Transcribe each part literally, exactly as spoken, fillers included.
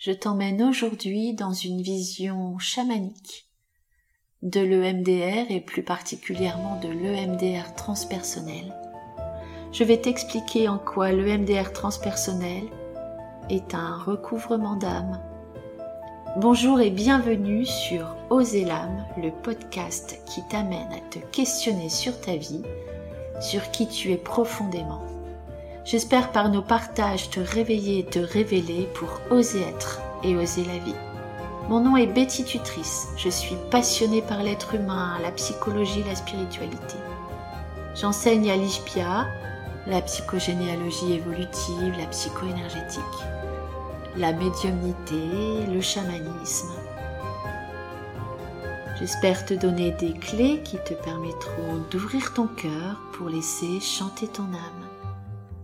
Je t'emmène aujourd'hui dans une vision chamanique de l'E M D R et plus particulièrement de l'E M D R transpersonnel. Je vais t'expliquer en quoi l'E M D R transpersonnel est un recouvrement d'âme. Bonjour et bienvenue sur Oser l'âme, le podcast qui t'amène à te questionner sur ta vie, sur qui tu es profondément. J'espère par nos partages te réveiller et te révéler pour oser être et oser la vie. Mon nom est Betty Tutrice, je suis passionnée par l'être humain, la psychologie, la spiritualité. J'enseigne à Lishpia, la psychogénéalogie évolutive, la psychoénergétique, la médiumnité, le chamanisme. J'espère te donner des clés qui te permettront d'ouvrir ton cœur pour laisser chanter ton âme.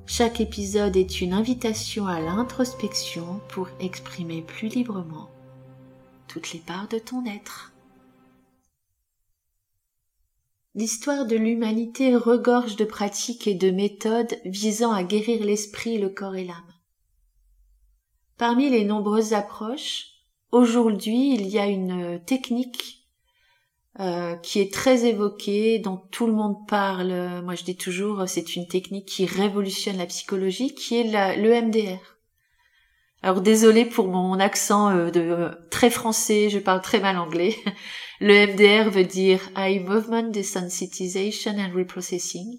Chaque épisode est une invitation à l'introspection pour exprimer plus librement toutes les parts de ton être. L'histoire de l'humanité regorge de pratiques et de méthodes visant à guérir l'esprit, le corps et l'âme. Parmi les nombreuses approches, aujourd'hui, il y a une technique Euh, qui est très évoquée, dont tout le monde parle. Moi je dis toujours, c'est une technique qui révolutionne la psychologie, qui est la, l'E M D R. Alors désolée pour mon accent euh, de euh, très français, je parle très mal anglais. L'E M D R veut dire Eye Movement Desensitization and Reprocessing.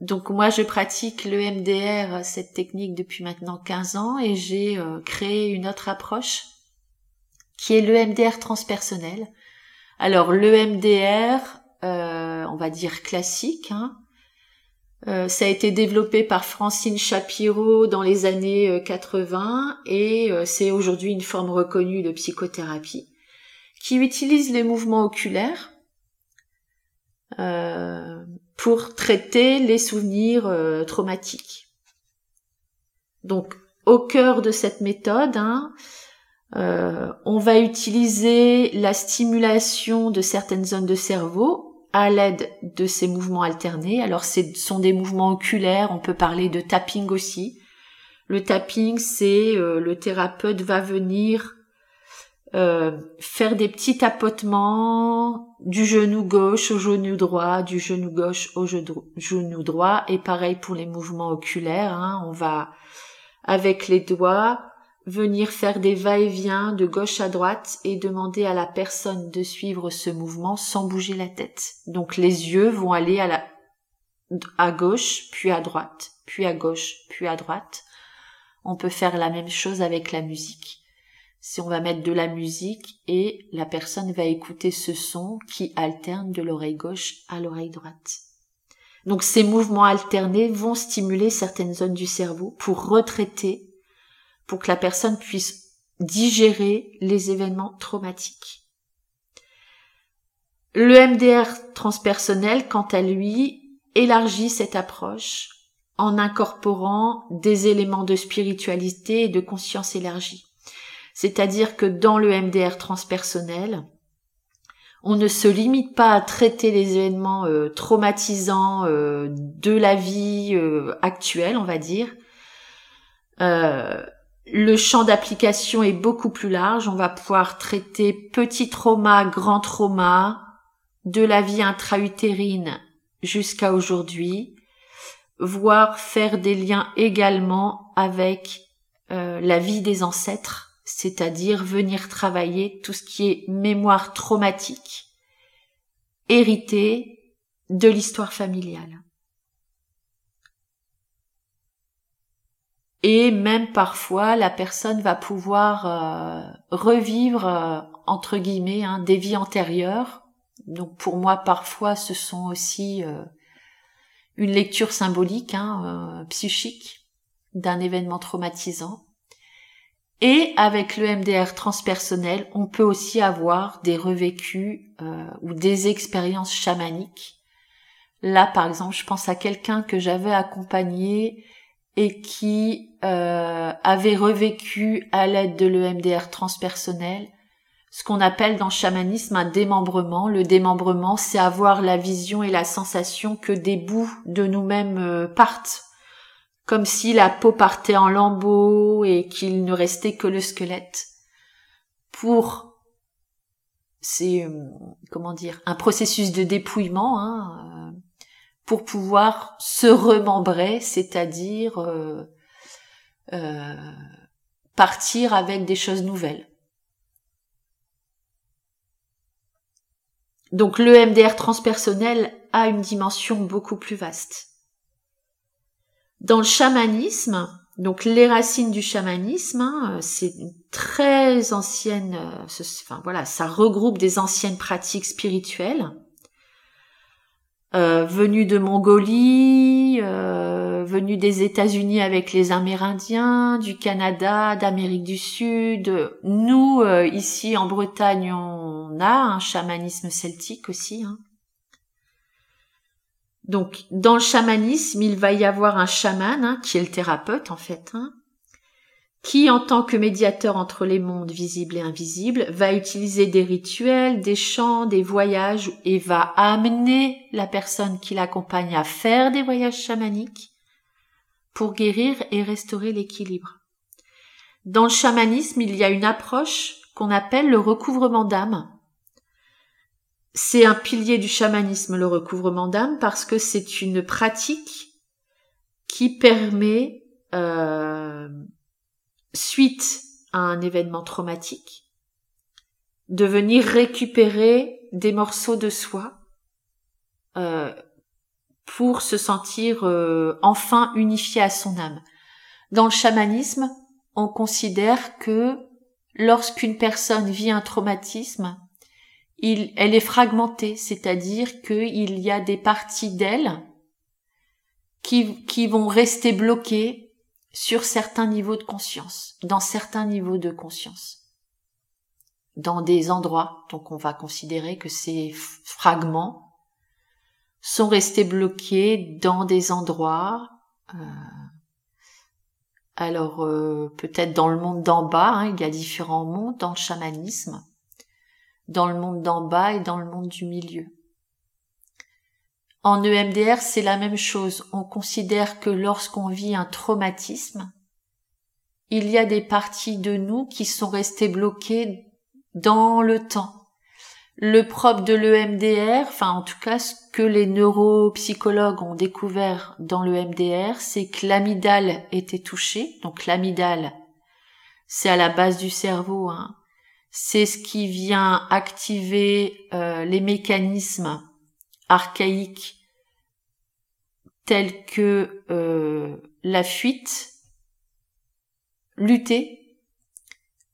Donc moi je pratique l'E M D R, cette technique, depuis maintenant quinze ans, et j'ai euh, créé une autre approche qui est l'E M D R transpersonnel. Alors l'E M D R, euh, on va dire classique, hein, euh, ça a été développé par Francine Shapiro dans les années quatre-vingts et euh, c'est aujourd'hui une forme reconnue de psychothérapie qui utilise les mouvements oculaires euh, pour traiter les souvenirs euh, traumatiques. Donc au cœur de cette méthode, hein, Euh, on va utiliser la stimulation de certaines zones de cerveau à l'aide de ces mouvements alternés. Alors ce sont des mouvements oculaires, on peut parler de tapping aussi. Le tapping, c'est euh, le thérapeute va venir euh, faire des petits tapotements du genou gauche au genou droit, du genou gauche au genou droit. Et pareil pour les mouvements oculaires, hein, on va avec les doigts venir faire des va-et-vient de gauche à droite et demander à la personne de suivre ce mouvement sans bouger la tête. Donc les yeux vont aller à la à gauche, puis à droite, puis à gauche, puis à droite. On peut faire la même chose avec la musique. Si on va mettre de la musique et la personne va écouter ce son qui alterne de l'oreille gauche à l'oreille droite. Donc ces mouvements alternés vont stimuler certaines zones du cerveau pour retraiter, pour que la personne puisse digérer les événements traumatiques. L'E M D R transpersonnel, quant à lui, élargit cette approche en incorporant des éléments de spiritualité et de conscience élargie. C'est-à-dire que dans l'E M D R transpersonnel, on ne se limite pas à traiter les événements euh, traumatisants euh, de la vie euh, actuelle, on va dire. Euh, Le champ d'application est beaucoup plus large. On va pouvoir traiter petits traumas, grands traumas, de la vie intra-utérine jusqu'à aujourd'hui, voire faire des liens également avec euh, la vie des ancêtres, c'est-à-dire venir travailler tout ce qui est mémoire traumatique, héritée de l'histoire familiale. Et même parfois, la personne va pouvoir euh, revivre, euh, entre guillemets, hein, des vies antérieures. Donc pour moi, parfois, ce sont aussi euh, une lecture symbolique, hein, euh, psychique, d'un événement traumatisant. Et avec l'E M D R transpersonnel, on peut aussi avoir des revécus euh, ou des expériences chamaniques. Là, par exemple, je pense à quelqu'un que j'avais accompagné et qui euh, avait revécu à l'aide de l'E M D R transpersonnel ce qu'on appelle dans le chamanisme un démembrement. Le démembrement, c'est avoir la vision et la sensation que des bouts de nous-mêmes partent, comme si la peau partait en lambeaux et qu'il ne restait que le squelette. Pour, c'est, comment dire, un processus de dépouillement, hein, pour pouvoir se remembrer, c'est-à-dire euh, euh, partir avec des choses nouvelles. Donc le M D R transpersonnel a une dimension beaucoup plus vaste. Dans le chamanisme, donc les racines du chamanisme, hein, c'est une très ancienne, euh, ce, enfin voilà, ça regroupe des anciennes pratiques spirituelles euh, venues de Mongolie, euh, venues des États-Unis avec les Amérindiens, du Canada, d'Amérique du Sud. Nous, euh, ici en Bretagne, on a un chamanisme celtique aussi, hein. Donc, dans le chamanisme, il va y avoir un chaman, hein, qui est le thérapeute en fait, hein, qui, en tant que médiateur entre les mondes visibles et invisibles, va utiliser des rituels, des chants, des voyages, et va amener la personne qui l'accompagne à faire des voyages chamaniques pour guérir et restaurer l'équilibre. Dans le chamanisme, il y a une approche qu'on appelle le recouvrement d'âme. C'est un pilier du chamanisme, le recouvrement d'âme, parce que c'est une pratique qui permet, euh, suite à un événement traumatique, de venir récupérer des morceaux de soi euh, pour se sentir euh, enfin unifié à son âme. Dans le chamanisme, on considère que lorsqu'une personne vit un traumatisme, Il, elle est fragmentée, c'est-à-dire qu'il y a des parties d'elle qui, qui vont rester bloquées sur certains niveaux de conscience, dans certains niveaux de conscience, dans des endroits. Donc on va considérer que ces fragments sont restés bloqués dans des endroits, euh, alors euh, peut-être dans le monde d'en bas, hein, il y a différents mondes dans le chamanisme, dans le monde d'en bas et dans le monde du milieu. En E M D R, c'est la même chose. On considère que lorsqu'on vit un traumatisme, il y a des parties de nous qui sont restées bloquées dans le temps. Le propre de l'E M D R, enfin en tout cas ce que les neuropsychologues ont découvert dans l'E M D R, c'est que l'amygdale était touchée. Donc l'amygdale, c'est à la base du cerveau, hein. C'est ce qui vient activer euh, les mécanismes archaïques tels que euh, la fuite, lutter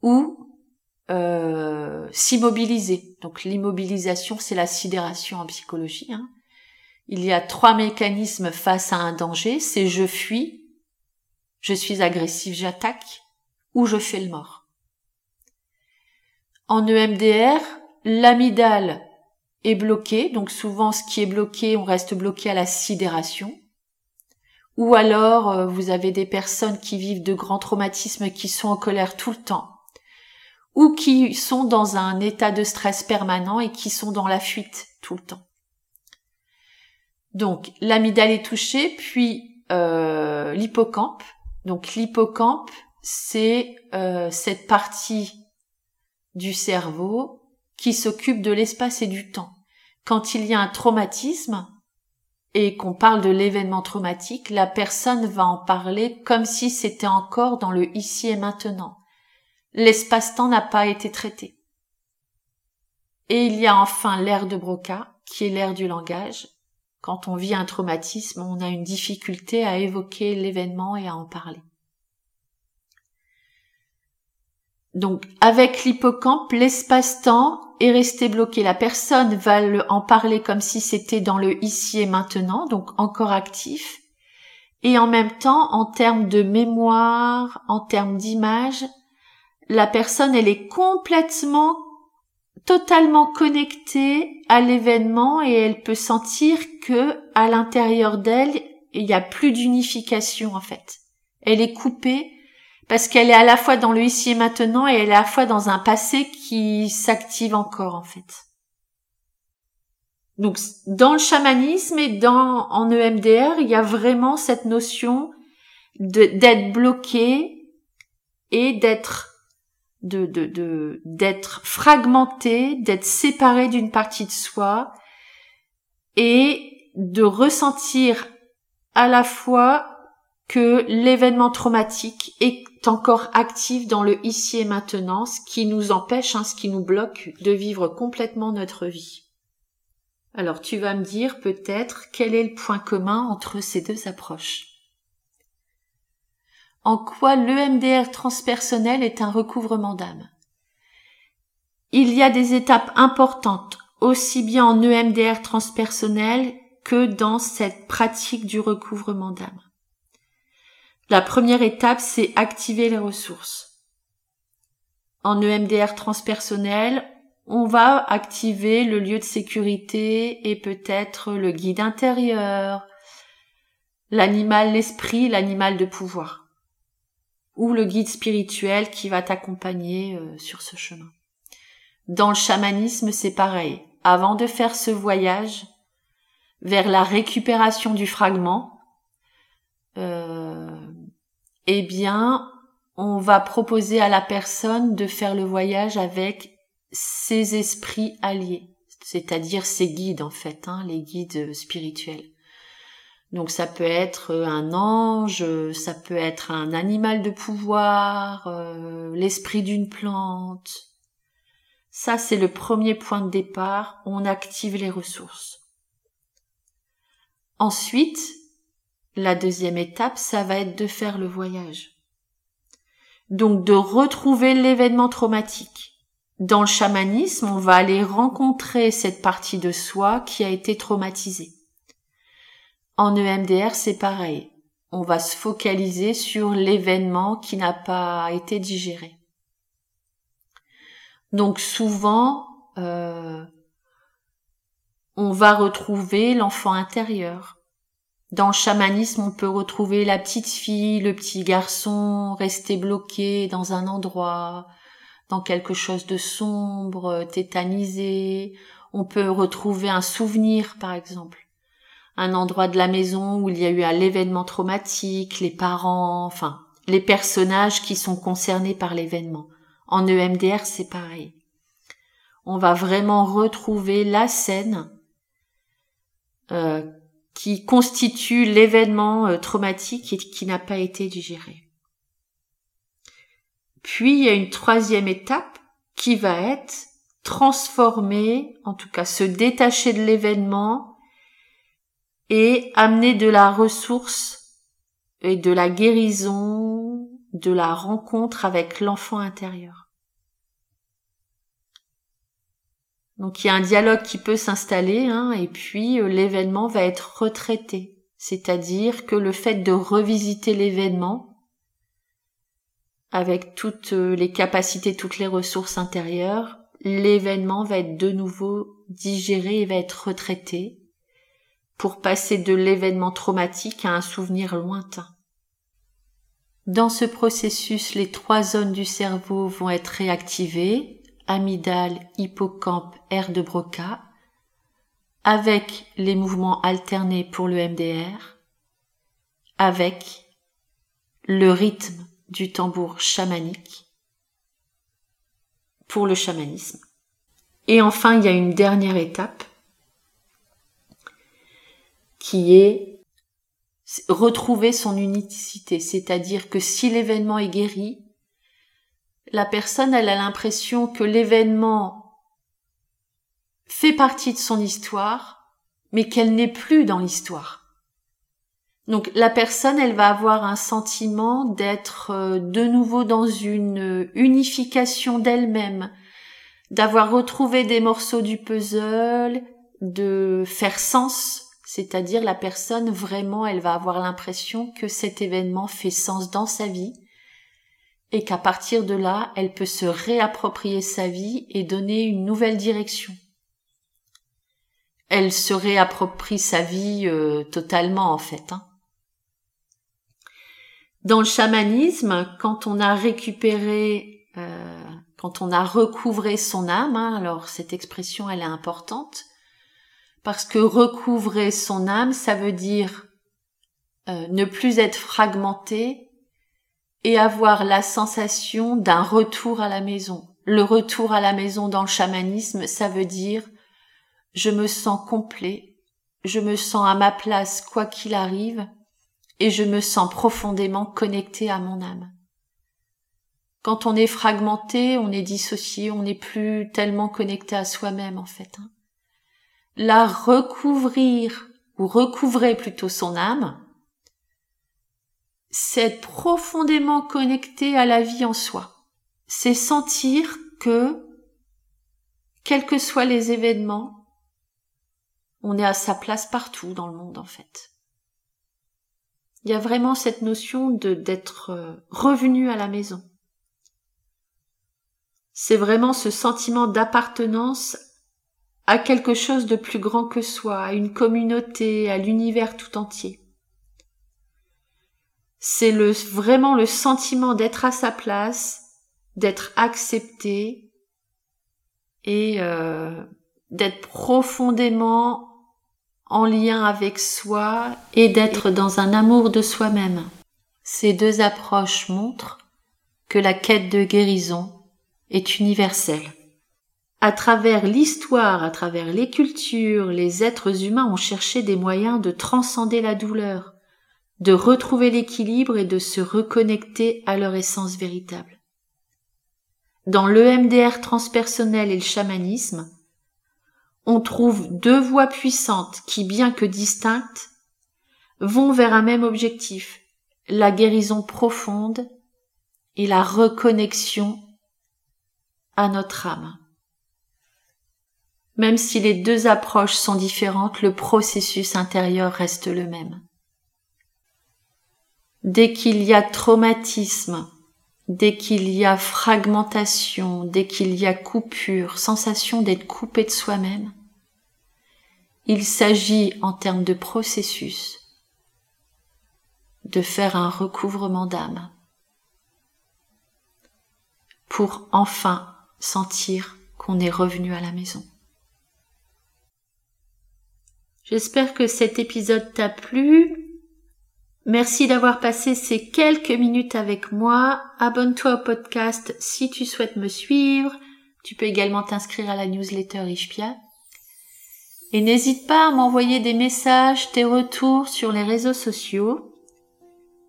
ou euh, s'immobiliser. Donc l'immobilisation, c'est la sidération en psychologie, hein. Il y a trois mécanismes face à un danger, c'est je fuis, je suis agressif, j'attaque, ou je fais le mort. En E M D R, l'amygdale est bloquée, donc souvent ce qui est bloqué, on reste bloqué à la sidération. Ou alors, vous avez des personnes qui vivent de grands traumatismes, qui sont en colère tout le temps, ou qui sont dans un état de stress permanent et qui sont dans la fuite tout le temps. Donc, l'amygdale est touchée, puis euh, l'hippocampe. Donc, l'hippocampe, c'est euh, cette partie du cerveau qui s'occupe de l'espace et du temps. Quand il y a un traumatisme et qu'on parle de l'événement traumatique, la personne va en parler comme si c'était encore dans le ici et maintenant. L'espace-temps n'a pas été traité. Et il y a enfin l'aire de Broca, qui est l'aire du langage. Quand on vit un traumatisme, on a une difficulté à évoquer l'événement et à en parler. Donc, avec l'hippocampe, l'espace-temps est resté bloqué. La personne va le, en parler comme si c'était dans le ici et maintenant, donc encore actif. Et en même temps, en termes de mémoire, en termes d'image, la personne, elle est complètement, totalement connectée à l'événement et elle peut sentir que, à l'intérieur d'elle, il n'y a plus d'unification, en fait. Elle est coupée. Parce qu'elle est à la fois dans le ici et maintenant et elle est à la fois dans un passé qui s'active encore, en fait. Donc, dans le chamanisme et dans, en E M D R, il y a vraiment cette notion de, d'être bloqué et d'être de, de, de, d'être fragmenté, d'être séparé d'une partie de soi et de ressentir à la fois que l'événement traumatique est encore actif dans le ici et maintenant, ce qui nous empêche, hein, ce qui nous bloque de vivre complètement notre vie. Alors tu vas me dire peut-être quel est le point commun entre ces deux approches. En quoi l'E M D R transpersonnel est un recouvrement d'âme? Il y a des étapes importantes, aussi bien en E M D R transpersonnel que dans cette pratique du recouvrement d'âme. La première étape, c'est activer les ressources. En E M D R transpersonnel, on va activer le lieu de sécurité et peut-être le guide intérieur, l'animal, l'esprit, l'animal de pouvoir, ou le guide spirituel qui va t'accompagner sur ce chemin. Dans le chamanisme, c'est pareil. Avant de faire ce voyage vers la récupération du fragment, Euh, eh bien, on va proposer à la personne de faire le voyage avec ses esprits alliés, c'est-à-dire ses guides en fait, hein, les guides spirituels. Donc ça peut être un ange, ça peut être un animal de pouvoir, euh, l'esprit d'une plante. Ça, c'est le premier point de départ, on active les ressources. Ensuite, la deuxième étape, ça va être de faire le voyage. Donc de retrouver l'événement traumatique. Dans le chamanisme, on va aller rencontrer cette partie de soi qui a été traumatisée. En E M D R, c'est pareil. On va se focaliser sur l'événement qui n'a pas été digéré. Donc souvent, euh, on va retrouver l'enfant intérieur. Dans le chamanisme, on peut retrouver la petite fille, le petit garçon, resté bloqué dans un endroit, dans quelque chose de sombre, tétanisé. On peut retrouver un souvenir, par exemple. Un endroit de la maison où il y a eu un événement traumatique, les parents, enfin, les personnages qui sont concernés par l'événement. En E M D R, c'est pareil. On va vraiment retrouver la scène, euh, qui constitue l'événement traumatique et qui n'a pas été digéré. Puis il y a une troisième étape qui va être transformer, en tout cas se détacher de l'événement et amener de la ressource et de la guérison, de la rencontre avec l'enfant intérieur. Donc il y a un dialogue qui peut s'installer, hein, et puis euh, l'événement va être retraité. C'est-à-dire que le fait de revisiter l'événement avec toutes les capacités, toutes les ressources intérieures, l'événement va être de nouveau digéré et va être retraité pour passer de l'événement traumatique à un souvenir lointain. Dans ce processus, les trois zones du cerveau vont être réactivées. Amygdale, hippocampe, aire de Broca, avec les mouvements alternés pour le M D R, avec le rythme du tambour chamanique pour le chamanisme. Et enfin, il y a une dernière étape qui est retrouver son unicité, c'est-à-dire que si l'événement est guéri, la personne, elle a l'impression que l'événement fait partie de son histoire, mais qu'elle n'est plus dans l'histoire. Donc la personne, elle va avoir un sentiment d'être de nouveau dans une unification d'elle-même, d'avoir retrouvé des morceaux du puzzle, de faire sens, c'est-à-dire la personne, vraiment, elle va avoir l'impression que cet événement fait sens dans sa vie, et qu'à partir de là, elle peut se réapproprier sa vie et donner une nouvelle direction. Elle se réapproprie sa vie euh, totalement, en fait. Hein. Dans le chamanisme, quand on a récupéré, euh, quand on a recouvré son âme, hein, alors cette expression, elle est importante, parce que recouvrer son âme, ça veut dire euh, ne plus être fragmenté et avoir la sensation d'un retour à la maison. Le retour à la maison dans le chamanisme, ça veut dire je me sens complet, je me sens à ma place quoi qu'il arrive et je me sens profondément connecté à mon âme. Quand on est fragmenté, on est dissocié, on n'est plus tellement connecté à soi-même en fait. Là, recouvrir, ou recouvrer plutôt son âme, c'est être profondément connecté à la vie en soi. C'est sentir que, quels que soient les événements, on est à sa place partout dans le monde en fait. Il y a vraiment cette notion de d'être revenu à la maison. C'est vraiment ce sentiment d'appartenance à quelque chose de plus grand que soi, à une communauté, à l'univers tout entier. C'est le, vraiment le sentiment d'être à sa place, d'être accepté et euh, d'être profondément en lien avec soi et d'être dans un amour de soi-même. Ces deux approches montrent que la quête de guérison est universelle. À travers l'histoire, à travers les cultures, les êtres humains ont cherché des moyens de transcender la douleur, de retrouver l'équilibre et de se reconnecter à leur essence véritable. Dans l'E M D R transpersonnel et le chamanisme, on trouve deux voies puissantes qui, bien que distinctes, vont vers un même objectif, la guérison profonde et la reconnexion à notre âme. Même si les deux approches sont différentes, le processus intérieur reste le même. Dès qu'il y a traumatisme, dès qu'il y a fragmentation, dès qu'il y a coupure, sensation d'être coupé de soi-même, il s'agit en termes de processus de faire un recouvrement d'âme pour enfin sentir qu'on est revenu à la maison. J'espère que cet épisode t'a plu. Merci d'avoir passé ces quelques minutes avec moi. Abonne-toi au podcast si tu souhaites me suivre. Tu peux également t'inscrire à la newsletter Lishpia. Et n'hésite pas à m'envoyer des messages, tes retours sur les réseaux sociaux.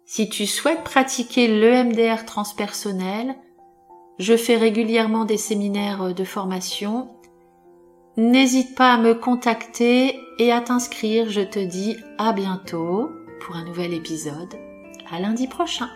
Si tu souhaites pratiquer l'E M D R transpersonnel, je fais régulièrement des séminaires de formation. N'hésite pas à me contacter et à t'inscrire. Je te dis à bientôt pour un nouvel épisode. À lundi prochain.